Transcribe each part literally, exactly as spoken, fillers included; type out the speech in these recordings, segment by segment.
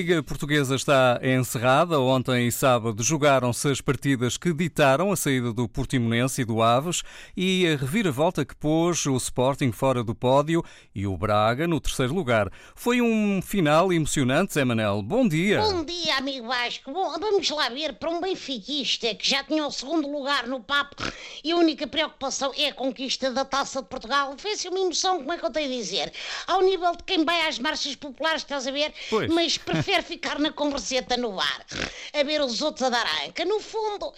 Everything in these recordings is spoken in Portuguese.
Liga Portuguesa está encerrada. Ontem e sábado jogaram-se as partidas que ditaram a saída do Portimonense e do Aves e a reviravolta que pôs o Sporting fora do pódio e o Braga no terceiro lugar. Foi um final emocionante, Zé Manel. Bom dia. Bom dia, amigo Vasco. Bom, vamos lá ver, para um benfiquista que já tinha o segundo lugar no papo e a única preocupação é a conquista da Taça de Portugal, fez-se uma emoção, como é que eu tenho a dizer? Ao nível de quem vai às marchas populares, estás a ver? Pois. Mas prefere ficar na converseta no bar, a ver os outros a dar anca. No fundo, uh,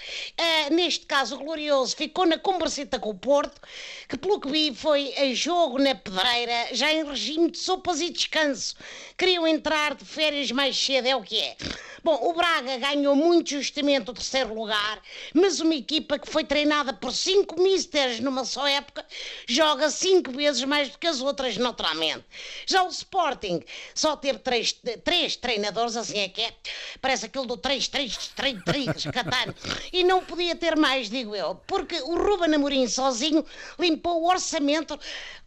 neste caso, o Glorioso ficou na converseta com o Porto, que pelo que vi foi a jogo na pedreira, já em regime de sopas e descanso. Queriam entrar de férias mais cedo, é o que é. Bom, o Braga ganhou muito justamente o terceiro lugar, mas uma equipa que foi treinada por cinco misters numa só época joga cinco vezes mais do que as outras naturalmente. Já o Sporting só teve três, três treinadores, assim é que é, parece aquilo do três três três três Catano, e não podia ter mais, digo eu, porque o Rúben Amorim sozinho limpou o orçamento,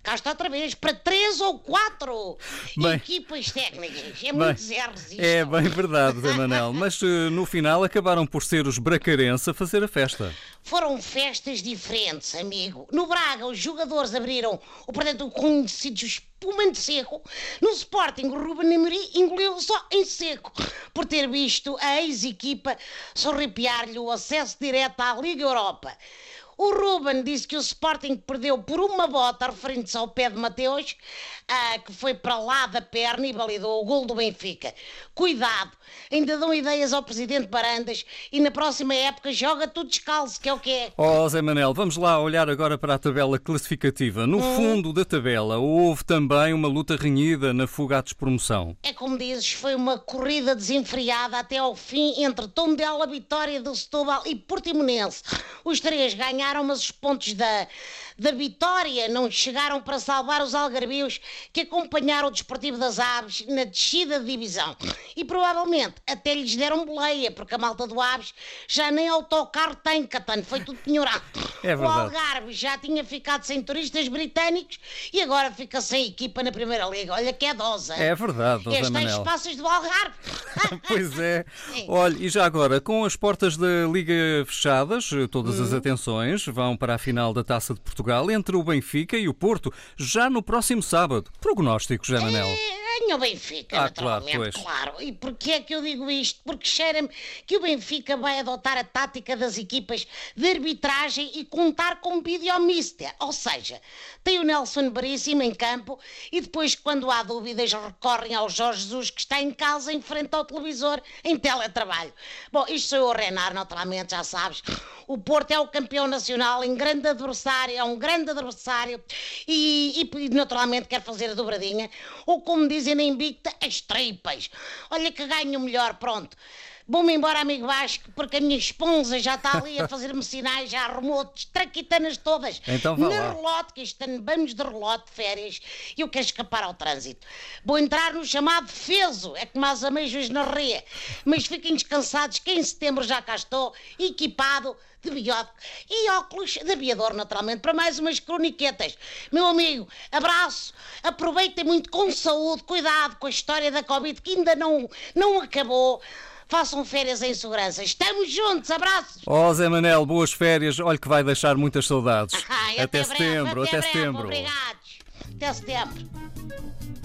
cá está outra vez, para três ou quatro bem, equipas técnicas. É bem, muitos erros isto. É bem verdade, Zé Manel. Mas no final acabaram por ser os bracarenses a fazer a festa. Foram festas diferentes, amigo. No Braga, os jogadores abriram o portanto conhecido espumante seco. No Sporting, o Rúben Amorim engoliu só em seco por ter visto a ex-equipa sorripiar-lhe o acesso direto à Liga Europa. O Rúben disse que o Sporting perdeu por uma bota, referindo-se ao pé de Mateus, ah, que foi para lá da perna e validou o golo do Benfica. Cuidado, ainda dão ideias ao presidente Barandas e na próxima época joga tudo descalço, que é o que é. Ó, Zé Manel, vamos lá olhar agora para a tabela classificativa. No hum. fundo da tabela houve também uma luta renhida na fuga à despromoção. É como dizes, foi uma corrida desenfreada até ao fim entre Tondela, Vitória do Setúbal e Portimonense. Os três ganharam, mas os pontos da, da vitória não chegaram para salvar os algarvios que acompanharam o Desportivo das Aves na descida de divisão. E provavelmente até lhes deram boleia, porque a malta do Aves já nem autocarro tem, Catano, foi tudo penhorado. É o Algarve já tinha ficado sem turistas britânicos e agora fica sem equipa na Primeira Liga. Olha que é dosa. É verdade, Zé Manel. Estes espaços do Algarve. Pois é. Sim. Olha, e já agora, com as portas da Liga fechadas, todas hum. as atenções vão para a final da Taça de Portugal entre o Benfica e o Porto, já no próximo sábado. Prognósticos, Zé Manel. Ganha o Benfica, ah, naturalmente, claro, claro. E porquê é que eu digo isto? Porque cheira-me que o Benfica vai adotar a tática das equipas de arbitragem e contar com um videomister. Ou seja, tem o Nelson Baríssimo em campo e depois, quando há dúvidas, recorrem ao Jorge Jesus, que está em casa, em frente ao televisor, em teletrabalho. Bom, isto sou eu a reinar, naturalmente, já sabes. O Porto é o campeão nacional, em grande adversário, é um grande adversário e, e naturalmente quer fazer a dobradinha, ou como diz e na invicta, as tripas. Olha que ganho melhor, pronto. Vou-me embora, amigo Vasco, porque a minha esponja já está ali a fazer-me sinais, já arrumou traquitanas todas. Então vá lá. No relote, que este ano vamos de relote de férias e eu quero escapar ao trânsito. Vou entrar no chamado defeso, é que mais ameijos na ria. Mas fiquem descansados que em setembro já cá estou, equipado de biótico e óculos de aviador, naturalmente, para mais umas croniquetas. Meu amigo, abraço, aproveitem muito com saúde, cuidado com a história da Covid que ainda não, não acabou. Façam férias em segurança. Estamos juntos. Abraços. Ó, oh, Zé Manel, boas férias. Olha que vai deixar muitas saudades. até, até, breve, setembro, até, até setembro. Até setembro. Obrigado. Até setembro.